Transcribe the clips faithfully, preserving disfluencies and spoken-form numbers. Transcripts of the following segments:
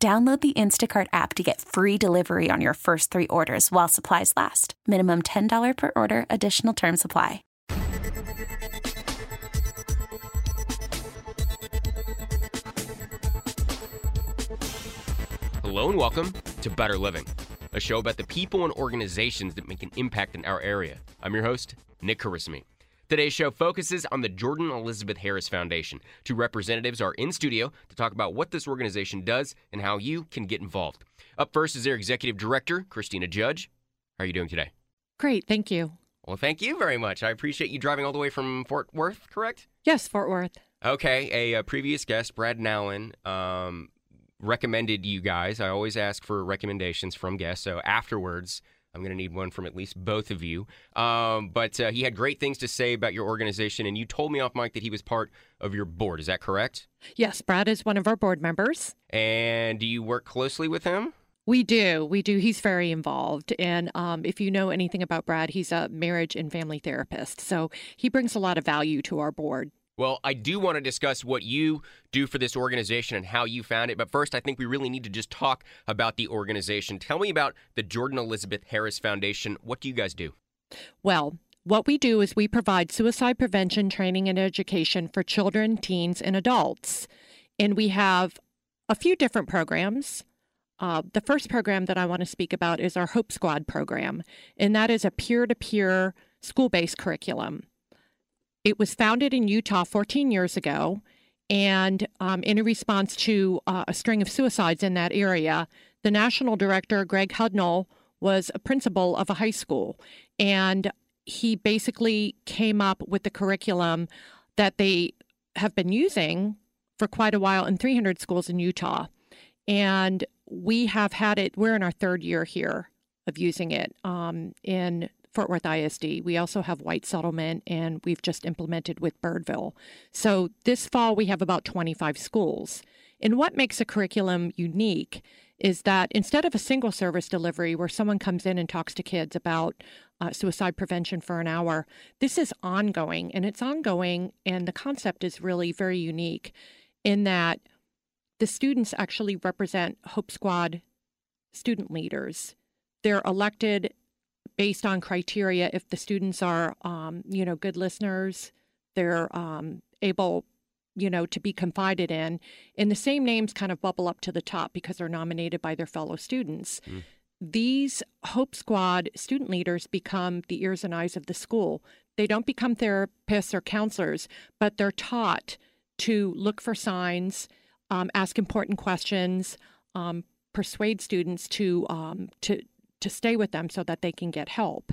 Download the Instacart app to get free delivery on your first three orders while supplies last. Minimum ten dollars per order. Additional terms apply. Hello and welcome to Better Living, a show about the people and organizations that make an impact in our area. I'm your host, Nick Carissimi. Today's show focuses on the Jordan Elizabeth Harris Foundation. Two representatives are in studio to talk about what this organization does and how you can get involved. Up first is their executive director, Christina Judge. How are you doing today? Great, thank you. Well, thank you very much. I appreciate you driving all the way from Fort Worth, correct? Yes, Fort Worth. Okay, a, a previous guest, Brad Nallen, um, recommended you guys. I always ask for recommendations from guests, so afterwards I'm going to need one from at least both of you. Um, but uh, he had great things to say about your organization, and you told me off mic that he was part of your board. Is that correct? Yes, Brad is one of our board members. And do you work closely with him? We do. We do. He's very involved. And um, if you know anything about Brad, he's a marriage and family therapist. So he brings a lot of value to our board. Well, I do want to discuss what you do for this organization and how you found it. But first, I think we really need to just talk about the organization. Tell me about the Jordan Elizabeth Harris Foundation. What do you guys do? Well, what we do is we provide suicide prevention training and education for children, teens, and adults. And we have a few different programs. Uh, the first program that I want to speak about is our Hope Squad program. And that is a peer-to-peer school-based curriculum. It was founded in Utah fourteen years ago, and um, in a response to uh, a string of suicides in that area, the national director, Greg Hudnall, was a principal of a high school, and he basically came up with the curriculum that they have been using for quite a while in three hundred schools in Utah, and we have had it, we're in our third year here of using it um, in Fort Worth I S D. We also have White Settlement, and we've just implemented with Birdville. So this fall, we have about twenty-five schools. And what makes a curriculum unique is that instead of a single service delivery where someone comes in and talks to kids about uh, suicide prevention for an hour, this is ongoing, and it's ongoing, and the concept is really very unique in that the students actually represent Hope Squad student leaders. They're elected based on criteria. If the students are, um, you know, good listeners, they're um, able, you know, to be confided in. And the same names kind of bubble up to the top because they're nominated by their fellow students. Mm. These Hope Squad student leaders become the ears and eyes of the school. They don't become therapists or counselors, but they're taught to look for signs, um, ask important questions, um, persuade students to um, to. to stay with them so that they can get help.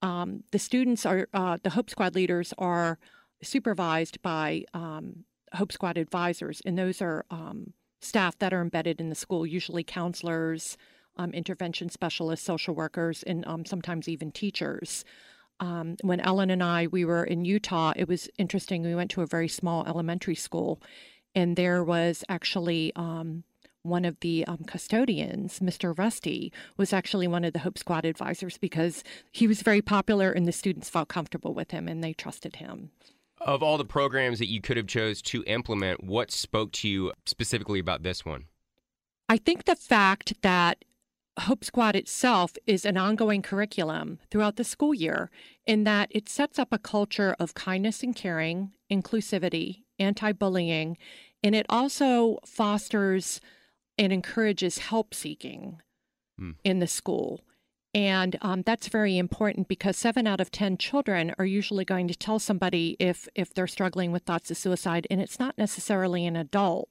Um, the students are, uh, the Hope Squad leaders are supervised by um, Hope Squad advisors, and those are um, staff that are embedded in the school, usually counselors, um, intervention specialists, social workers, and um, sometimes even teachers. Um, when Ellen and I, we were in Utah, it was interesting. We went to a very small elementary school, and there was actually um, one of the um, custodians, Mister Rusty, was actually one of the Hope Squad advisors because he was very popular and the students felt comfortable with him and they trusted him. Of all the programs that you could have chose to implement, what spoke to you specifically about this one? I think the fact that Hope Squad itself is an ongoing curriculum throughout the school year in that it sets up a culture of kindness and caring, inclusivity, anti-bullying, and it also fosters and encourages help seeking hmm. in the school. And um, that's very important because seven out of ten children are usually going to tell somebody if, if they're struggling with thoughts of suicide, and it's not necessarily an adult.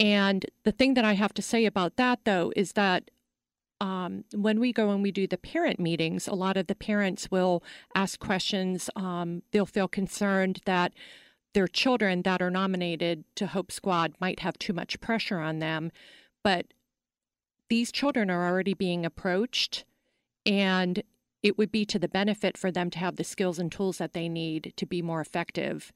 And the thing that I have to say about that, though, is that um, when we go and we do the parent meetings, a lot of the parents will ask questions. Um, they'll feel concerned that their children that are nominated to Hope Squad might have too much pressure on them, but these children are already being approached, and it would be to the benefit for them to have the skills and tools that they need to be more effective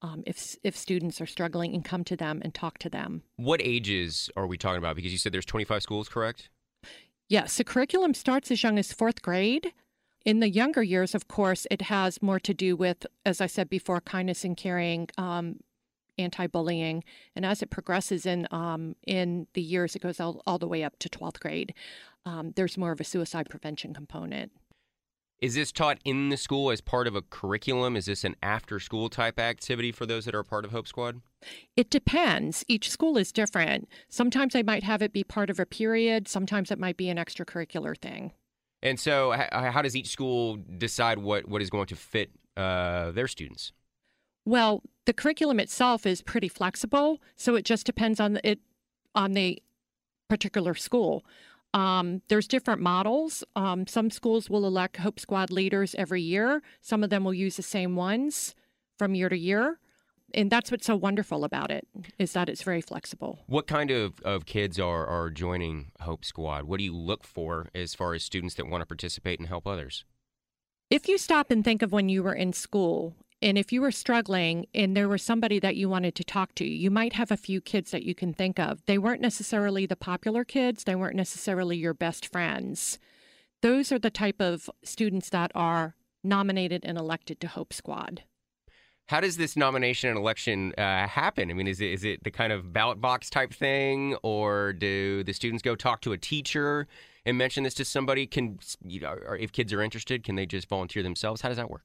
um, if if students are struggling and come to them and talk to them. What ages are we talking about? Because you said there's twenty-five schools, correct? Yes, the curriculum starts as young as fourth grade. In the younger years, of course, it has more to do with, as I said before, kindness and caring, um, anti-bullying. And as it progresses in um, in the years, it goes all, all the way up to twelfth grade. Um, there's more of a suicide prevention component. Is this taught in the school as part of a curriculum? Is this an after-school type activity for those that are part of Hope Squad? It depends. Each school is different. Sometimes they might have it be part of a period. Sometimes it might be an extracurricular thing. And so how does each school decide what, what is going to fit uh, their students? Well, the curriculum itself is pretty flexible, so it just depends on the, it on the particular school. Um, there's different models. Um, some schools will elect Hope Squad leaders every year. Some of them will use the same ones from year to year. And that's what's so wonderful about it, is that it's very flexible. What kind of, of kids are, are joining Hope Squad? What do you look for as far as students that want to participate and help others? If you stop and think of when you were in school, and if you were struggling and there was somebody that you wanted to talk to, you might have a few kids that you can think of. They weren't necessarily the popular kids. They weren't necessarily your best friends. Those are the type of students that are nominated and elected to Hope Squad. How does this nomination and election uh, happen? I mean, is it is it the kind of ballot box type thing, or do the students go talk to a teacher and mention this to somebody? Can you know, or if kids are interested, can they just volunteer themselves? How does that work?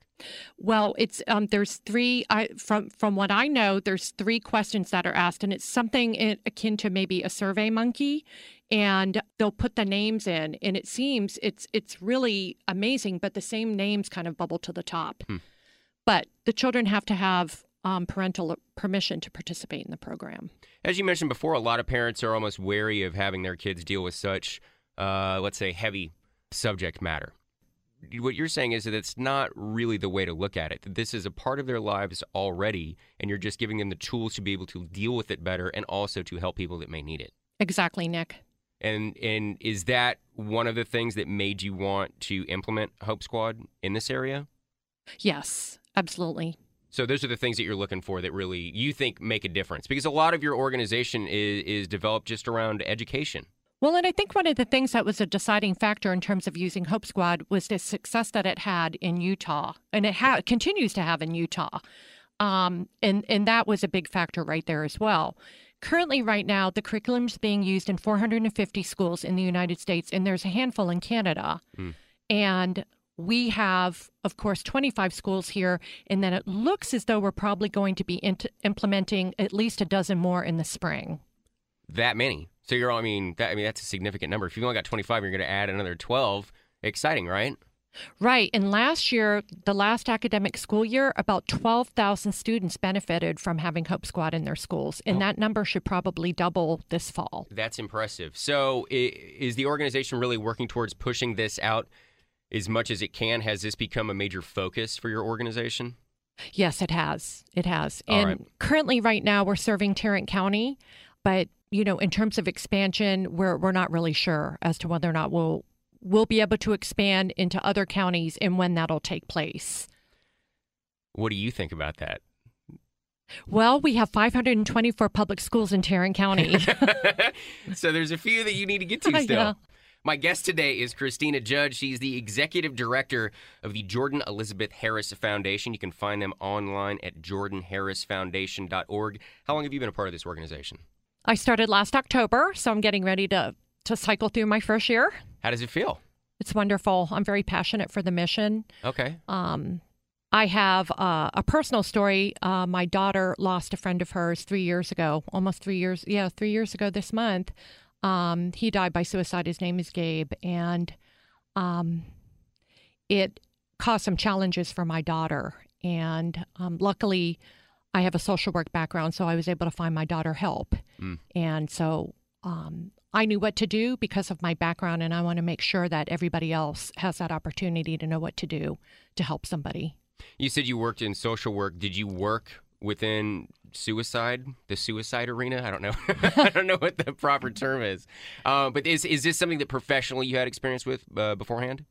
Well, it's um, there's three I, from from what I know. There's three questions that are asked, and it's something in, akin to maybe a Survey Monkey, and they'll put the names in. And it seems it's it's really amazing, but the same names kind of bubble to the top. Hmm. But the children have to have um, parental permission to participate in the program. As you mentioned before, a lot of parents are almost wary of having their kids deal with such, uh, let's say, heavy subject matter. What you're saying is that it's not really the way to look at it. This is a part of their lives already, and you're just giving them the tools to be able to deal with it better and also to help people that may need it. Exactly, Nick. And and is that one of the things that made you want to implement Hope Squad in this area? Yes. Absolutely. So those are the things that you're looking for that really you think make a difference, because a lot of your organization is, is developed just around education. Well, and I think one of the things that was a deciding factor in terms of using Hope Squad was the success that it had in Utah, and it ha- continues to have in Utah. Um, and, and that was a big factor right there as well. Currently, right now, the curriculum is being used in four hundred fifty schools in the United States, and there's a handful in Canada. Mm. And we have, of course, twenty-five schools here, and then it looks as though we're probably going to be int- implementing at least a dozen more in the spring. That many? So you're, I mean, that, I mean, that's a significant number. If you've only got twenty-five, you're going to add another twelve. Exciting, right? Right. And last year, the last academic school year, about twelve thousand students benefited from having Hope Squad in their schools. And oh. that number should probably double this fall. That's impressive. So is the organization really working towards pushing this out as much as it can? Has this become a major focus for your organization? Yes, it has. It has. All and right. Currently right now we're serving Tarrant County, but you know, in terms of expansion, we're we're not really sure as to whether or not we'll we'll be able to expand into other counties and when that'll take place. What do you think about that? Well, we have five hundred twenty-four public schools in Tarrant County. So there's a few that you need to get to still. Yeah. My guest today is Christina Judge. She's the executive director of the Jordan Elizabeth Harris Foundation. You can find them online at jordan harris foundation dot org. How long have you been a part of this organization? I started last October, so I'm getting ready to, to cycle through my first year. How does it feel? It's wonderful. I'm very passionate for the mission. Okay. Um, I have uh, a personal story. Uh, my daughter lost a friend of hers three years ago, almost three years. Yeah, three years ago this month. Um, he died by suicide. His name is Gabe, and um, it caused some challenges for my daughter. And um, luckily, I have a social work background, so I was able to find my daughter help. Mm. And so um, I knew what to do because of my background, and I want to make sure that everybody else has that opportunity to know what to do to help somebody. You said you worked in social work. Did you work within suicide, the suicide arena. I don't know. I don't know what the proper term is. Uh, but is is this something that professionally you had experience with uh, beforehand?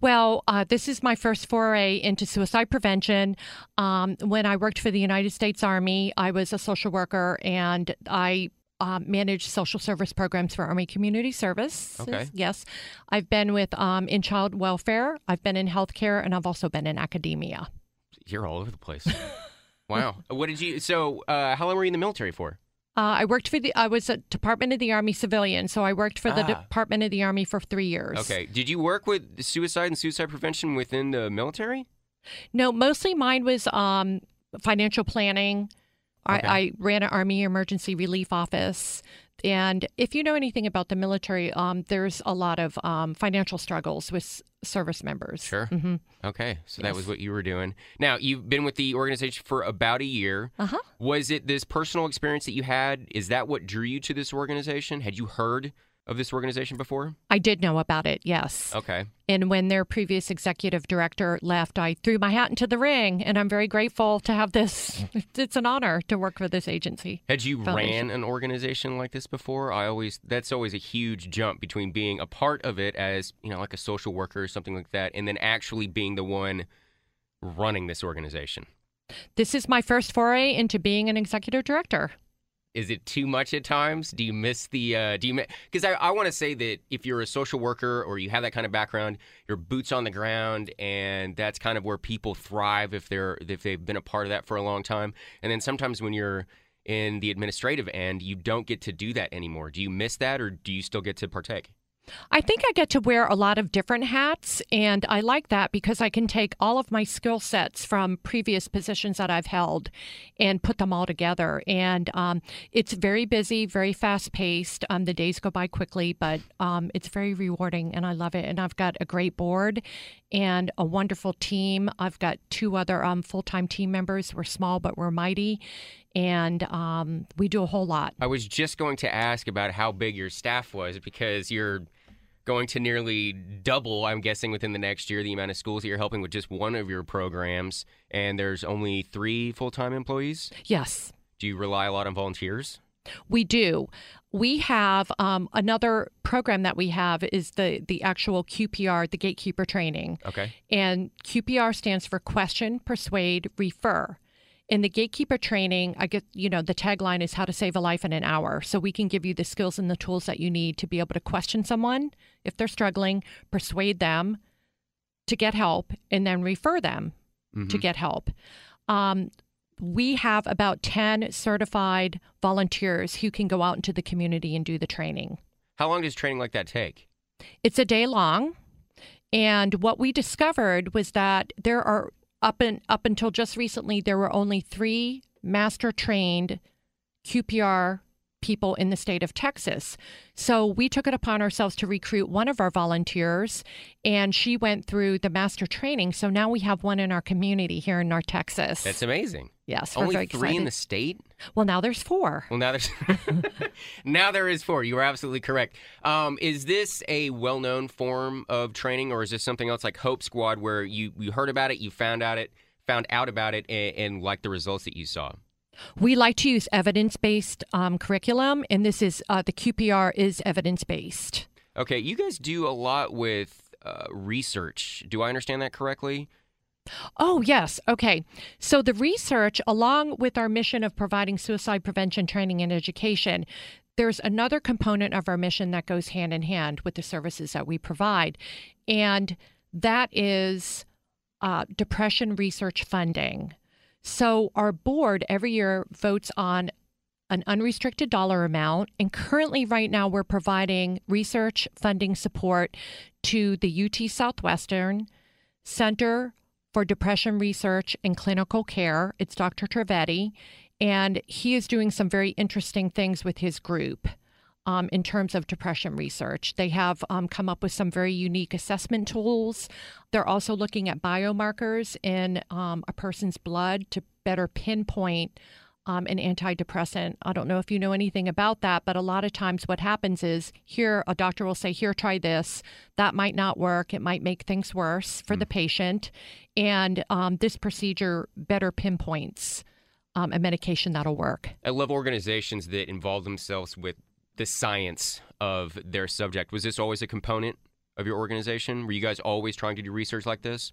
Well, uh, this is my first foray into suicide prevention. Um, when I worked for the United States Army, I was a social worker, and I uh, managed social service programs for Army Community Service. Okay. Yes. I've been with um, in child welfare, I've been in healthcare, and I've also been in academia. You're all over the place. Wow. What did you, so uh, how long were you in the military for? Uh, I worked for the, I was a Department of the Army civilian, so I worked for ah. the Department of the Army for three years. Okay. Did you work with suicide and suicide prevention within the military? No, mostly mine was um, financial planning. Okay. I, I ran an Army emergency relief office. And if you know anything about the military, um, there's a lot of um, financial struggles with service members. Sure. Mm-hmm. Okay. So yes. That was what you were doing. Now, you've been with the organization for about a year. Uh-huh. Was it this personal experience that you had? Is that what drew you to this organization? Had you heard of this organization before? I did know about it, yes. Okay. And when their previous executive director left, I threw my hat into the ring, and I'm very grateful to have this. It's an honor to work for this agency. Had you foundation. ran an organization like this before? I always, that's always a huge jump between being a part of it as, you know, like a social worker or something like that, and then actually being the one running this organization. This is my first foray into being an executive director. Is it too much at times? Do you miss the, uh, do you, because I, I want to say that if you're a social worker or you have that kind of background, your boots on the ground, and that's kind of where people thrive if they're, if they've been a part of that for a long time. And then sometimes when you're in the administrative end, you don't get to do that anymore. Do you miss that, or do you still get to partake? I think I get to wear a lot of different hats, and I like that because I can take all of my skill sets from previous positions that I've held and put them all together. And um, it's very busy, very fast-paced. Um, the days go by quickly, but um, it's very rewarding, and I love it. And I've got a great board and a wonderful team. I've got two other um, full-time team members. We're small, but we're mighty. And um, we do a whole lot. I was just going to ask about how big your staff was, because you're going to nearly double, I'm guessing, within the next year, the amount of schools that you're helping with just one of your programs. And there's only three full-time employees? Yes. Do you rely a lot on volunteers? We do. We have um, another program that we have is the, the actual Q P R, the gatekeeper training. Okay. And Q P R stands for Question, Persuade, Refer. In the gatekeeper training, I get, you know, the tagline is how to save a life in an hour. So we can give you the skills and the tools that you need to be able to question someone if they're struggling, persuade them to get help, and then refer them mm-hmm. to get help. Um, we have about ten certified volunteers who can go out into the community and do the training. How long does training like that take? It's a day long. And what we discovered was that there are Up and up until just recently, there were only three master-trained Q P R people in the state of Texas. So we took it upon ourselves to recruit one of our volunteers, and she went through the master training. So now we have one in our community here in North Texas. That's amazing. Yes, only three excited. in the state. Well, now there's four. Well, now there's now there is four. You are absolutely correct. Um, is this a well-known form of training, or is this something else like Hope Squad, where you you heard about it, you found out it, found out about it, and, and like the results that you saw? We like to use evidence-based um, curriculum, and this is uh, the Q P R is evidence-based. Okay, you guys do a lot with uh, research. Do I understand that correctly? Oh, yes. Okay. So the research, along with our mission of providing suicide prevention training and education, there's another component of our mission that goes hand in hand with the services that we provide, and that is uh, depression research funding. So our board every year votes on an unrestricted dollar amount, and currently right now we're providing research funding support to the U T Southwestern Center for Depression Research and Clinical Care. It's Doctor Trivedi, and he is doing some very interesting things with his group um, in terms of depression research. They have um, come up with some very unique assessment tools. They're also looking at biomarkers in um, a person's blood to better pinpoint um, an antidepressant. I don't know if you know anything about that, but a lot of times what happens is here, a doctor will say, here, try this. That might not work. It might make things worse for mm. the patient. And um, this procedure better pinpoints um, a medication that'll work. I love organizations that involve themselves with the science of their subject. Was this always a component of your organization? Were you guys always trying to do research like this?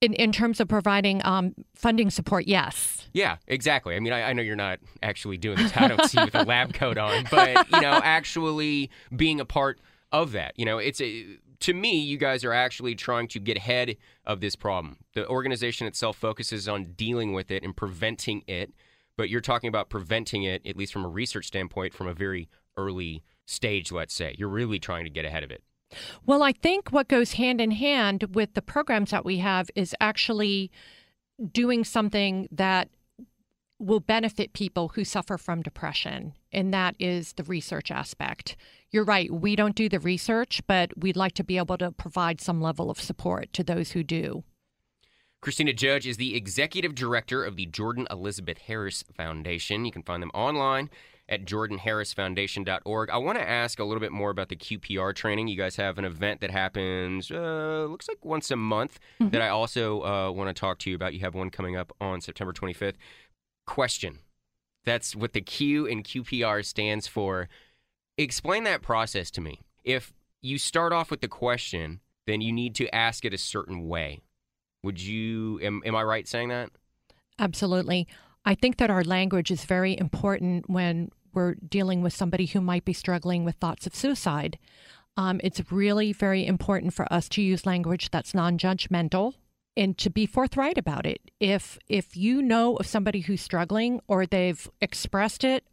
In in terms of providing um, funding support, yes. Yeah, exactly. I mean, I, I know you're not actually doing this. I don't see you with a lab coat on, but, you know, actually being a part of that. You know, it's a, to me, you guys are actually trying to get ahead of this problem. The organization itself focuses on dealing with it and preventing it, but you're talking about preventing it, at least from a research standpoint, from a very early stage, let's say. You're really trying to get ahead of it. Well, I think what goes hand in hand with the programs that we have is actually doing something that will benefit people who suffer from depression, and that is the research aspect. You're right, we don't do the research, but we'd like to be able to provide some level of support to those who do. Christina Judge is the executive director of the Jordan Elizabeth Harris Foundation. You can find them online at jordan harris foundation dot org. I want to ask a little bit more about the Q P R training. You guys have an event that happens, uh, looks like once a month, mm-hmm. that I also uh, want to talk to you about. You have one coming up on September twenty-fifth. Question. That's what the Q in Q P R stands for. Explain that process to me. If you start off with the question, then you need to ask it a certain way. Would you, am, am I right saying that? Absolutely. I think that our language is very important when we're dealing with somebody who might be struggling with thoughts of suicide. Um, it's really very important for us to use language that's non-judgmental and to be forthright about it. If if you know of somebody who's struggling or they've expressed it,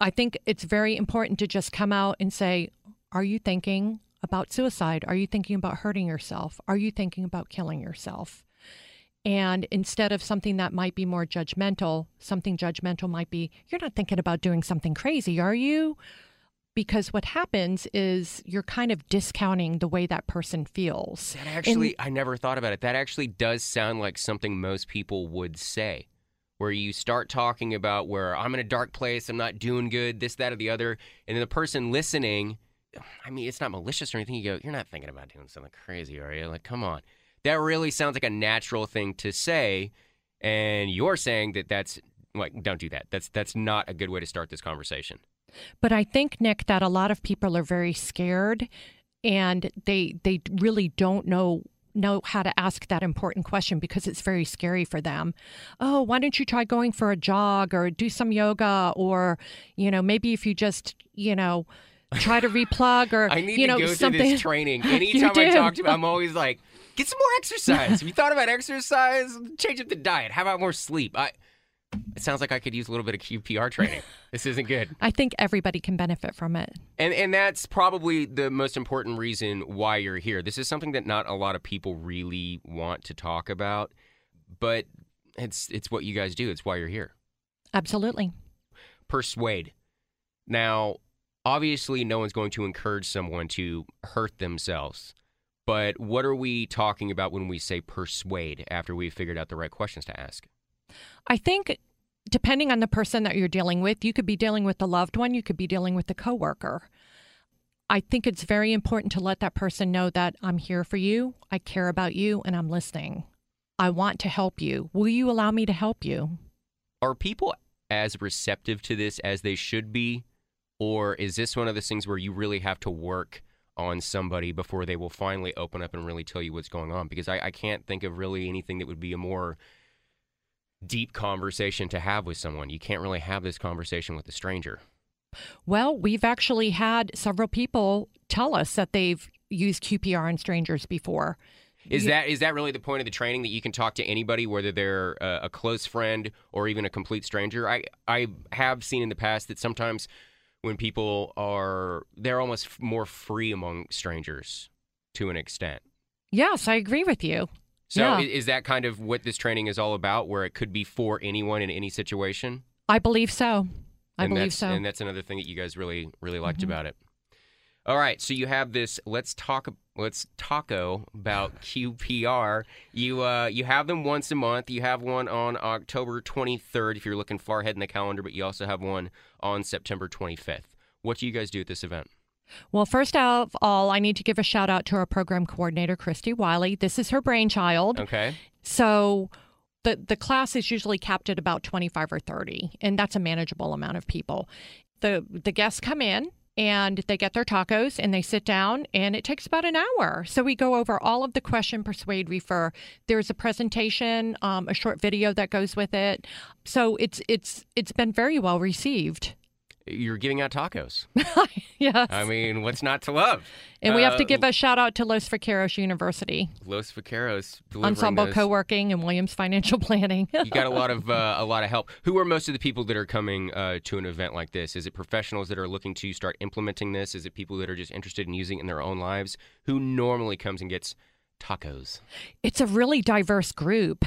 I think it's very important to just come out and say, are you thinking about suicide? Are you thinking about hurting yourself? Are you thinking about killing yourself? And instead of something that might be more judgmental, something judgmental might be, you're not thinking about doing something crazy, are you? Because what happens is you're kind of discounting the way that person feels. That actually, and, I never thought about it. That actually does sound like something most people would say, where you start talking about where I'm in a dark place, I'm not doing good, this, that, or the other. And then the person listening, I mean, it's not malicious or anything. You go, you're not thinking about doing something crazy, are you? Like, come on. That really sounds like a natural thing to say. And you're saying that that's like, don't do that. That's that's not a good way to start this conversation. But I think, Nick, that a lot of people are very scared and they they really don't know know how to ask that important question because it's very scary for them. Oh, why don't you try going for a jog or do some yoga, or, you know, maybe if you just, you know, try to replug or, I need you to know, go something. Through this training. Anytime I talk to them, I'm always like, get some more exercise. Have you thought about exercise? Change up the diet. How about more sleep? I It sounds like I could use a little bit of Q P R training. This isn't good. I think everybody can benefit from it. And and that's probably the most important reason why you're here. This is something that not a lot of people really want to talk about, but it's it's what you guys do. It's why you're here. Absolutely. Persuade. Now, obviously, no one's going to encourage someone to hurt themselves, but what are we talking about when we say persuade after we've figured out the right questions to ask? I think depending on the person that you're dealing with, you could be dealing with a loved one, you could be dealing with a coworker. I think it's very important to let that person know that I'm here for you, I care about you, and I'm listening. I want to help you. Will you allow me to help you? Are people as receptive to this as they should be? Or is this one of those things where you really have to work on somebody before they will finally open up and really tell you what's going on? Because I, I can't think of really anything that would be a more deep conversation to have with someone. You can't really have this conversation with a stranger. Well, we've actually had several people tell us that they've used Q P R on strangers before. Is you, that is that really the point of the training, that you can talk to anybody, whether they're a, a close friend or even a complete stranger? I, I have seen in the past that sometimes when people are, they're almost more free among strangers to an extent. Yes, I agree with you. So yeah. Is that kind of what this training is all about, where it could be for anyone in any situation? I believe so. I and believe so. And that's another thing that you guys really, really liked mm-hmm. about it. All right. So you have this, let's talk, let's taco about Q P R. You uh, you have them once a month. You have one on October twenty-third if you're looking far ahead in the calendar, but you also have one on September twenty-fifth. What do you guys do at this event? Well, first of all, I need to give a shout out to our program coordinator, Christy Wiley. This is her brainchild. Okay. So the, the class is usually capped at about twenty-five or thirty, and that's a manageable amount of people. The the guests come in and they get their tacos and they sit down, and it takes about an hour. So we go over all of the question, persuade, refer. There's a presentation, um, a short video that goes with it. So it's it's it's been very well received. You're giving out tacos. Yes. I mean, what's not to love? And we have to give a shout out to Los Vaqueros University. Los Vaqueros. Ensemble those. Co-working and Williams Financial Planning. You got a lot of uh, a lot of help. Who are most of the people that are coming uh, to an event like this? Is it professionals that are looking to start implementing this? Is it people that are just interested in using it in their own lives? Who normally comes and gets tacos? It's a really diverse group.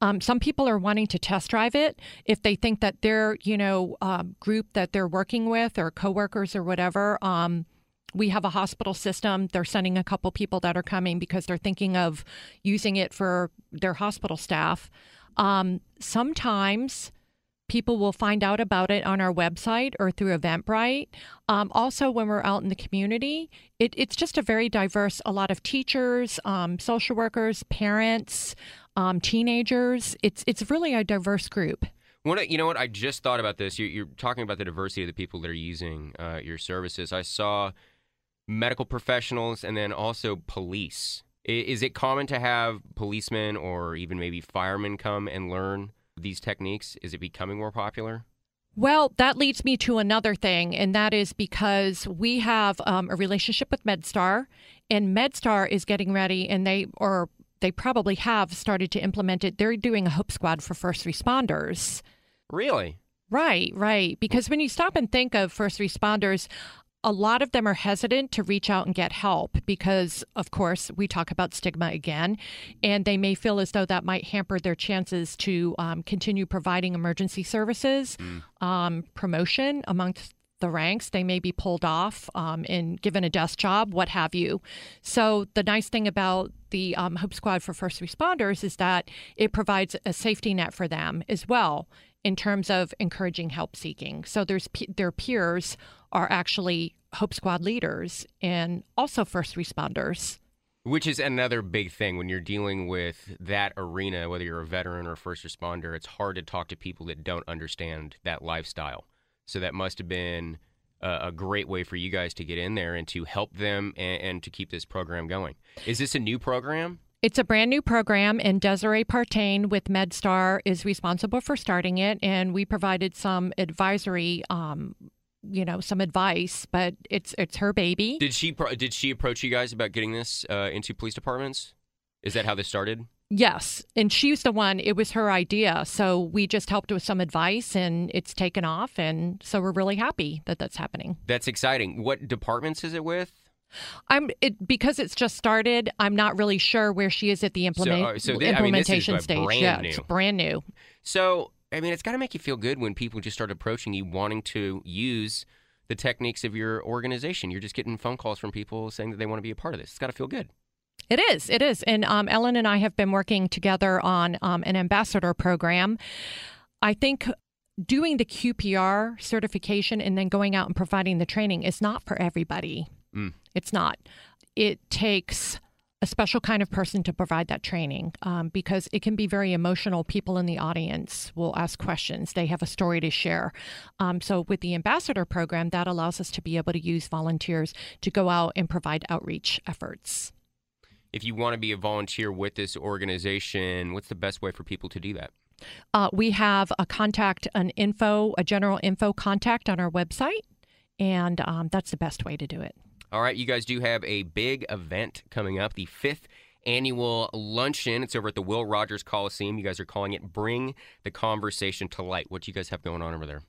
Um, some people are wanting to test drive it if they think that their, you know, uh, group that they're working with or coworkers or whatever. Um, we have a hospital system. They're sending a couple people that are coming because they're thinking of using it for their hospital staff. Um, sometimes people will find out about it on our website or through Eventbrite. Um, also, when we're out in the community, it, it's just a very diverse, a lot of teachers, um, social workers, parents, um, teenagers. It's it's really a diverse group. One, you know what? I just thought about this. You're, you're talking about the diversity of the people that are using uh, your services. I saw medical professionals and then also police. Is it common to have policemen or even maybe firemen come and learn these techniques? Is it becoming more popular? Well, that leads me to another thing, and that is because we have um, a relationship with MedStar, and MedStar is getting ready, and they or they probably have started to implement it. They're doing a Hope Squad for first responders. Really? Right, right. Because when you stop and think of first responders, a lot of them are hesitant to reach out and get help because, of course, we talk about stigma again, and they may feel as though that might hamper their chances to um, continue providing emergency services, mm. um, promotion amongst the ranks. They may be pulled off um, and given a desk job, what have you. So the nice thing about the um, Hope Squad for First Responders is that it provides a safety net for them as well, in terms of encouraging help seeking. So there's pe- their peers are actually Hope Squad leaders and also first responders. Which is another big thing when you're dealing with that arena, whether you're a veteran or a first responder, it's hard to talk to people that don't understand that lifestyle. So that must have been a, a great way for you guys to get in there and to help them and, and to keep this program going. Is this a new program? It's a brand new program, and Desiree Partain with MedStar is responsible for starting it, and we provided some advisory, um, you know, some advice, but it's it's her baby. Did she did she approach you guys about getting this uh, into police departments? Is that how this started? Yes, and she's the one. It was her idea, so we just helped with some advice, and it's taken off, and so we're really happy that that's happening. That's exciting. What departments is it with? I'm it, because it's just started. I'm not really sure where she is at the implement, so, uh, so th- implementation I mean, this is stage. Brand yeah, new. It's brand new. So, I mean, it's got to make you feel good when people just start approaching you, wanting to use the techniques of your organization. You're just getting phone calls from people saying that they want to be a part of this. It's got to feel good. It is. It is. And um, Ellen and I have been working together on um, an ambassador program. I think doing the Q P R certification and then going out and providing the training is not for everybody. Mm. It's not. It takes a special kind of person to provide that training um, because it can be very emotional. People in the audience will ask questions. They have a story to share. Um, so with the ambassador program, that allows us to be able to use volunteers to go out and provide outreach efforts. If you want to be a volunteer with this organization, what's the best way for people to do that? Uh, we have a contact, an info, a general info contact on our website, and um, that's the best way to do it. All right, you guys do have a big event coming up, the fifth annual luncheon. It's over at the Will Rogers Coliseum. You guys are calling it Bring the Conversation to Light. What do you guys have going on over there?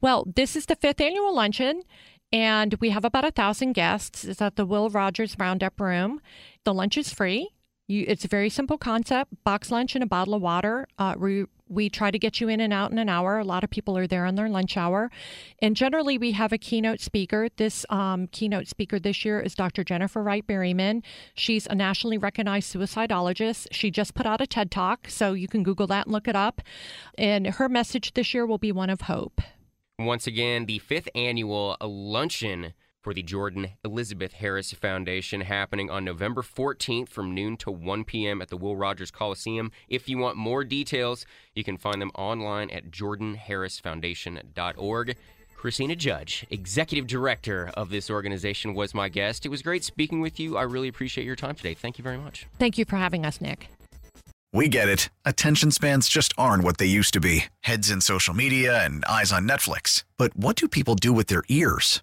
Well, this is the fifth annual luncheon, and we have about one thousand guests. It's at the Will Rogers Roundup Room. The lunch is free. You, it's a very simple concept, box lunch and a bottle of water. Uh, we, we try to get you in and out in an hour. A lot of people are there on their lunch hour. And generally, we have a keynote speaker. This um, keynote speaker this year is Doctor Jennifer Wright-Berryman. She's a nationally recognized suicidologist. She just put out a TED Talk, so you can Google that and look it up. And her message this year will be one of hope. Once again, the fifth annual luncheon for the Jordan Elizabeth Harris Foundation, happening on November fourteenth from noon to one p.m. at the Will Rogers Coliseum. If you want more details, you can find them online at jordan harris foundation dot org. Christina Judge, Executive Director of this organization, was my guest. It was great speaking with you. I really appreciate your time today. Thank you very much. Thank you for having us, Nick. We get it. Attention spans just aren't what they used to be. Heads in social media and eyes on Netflix. But what do people do with their ears?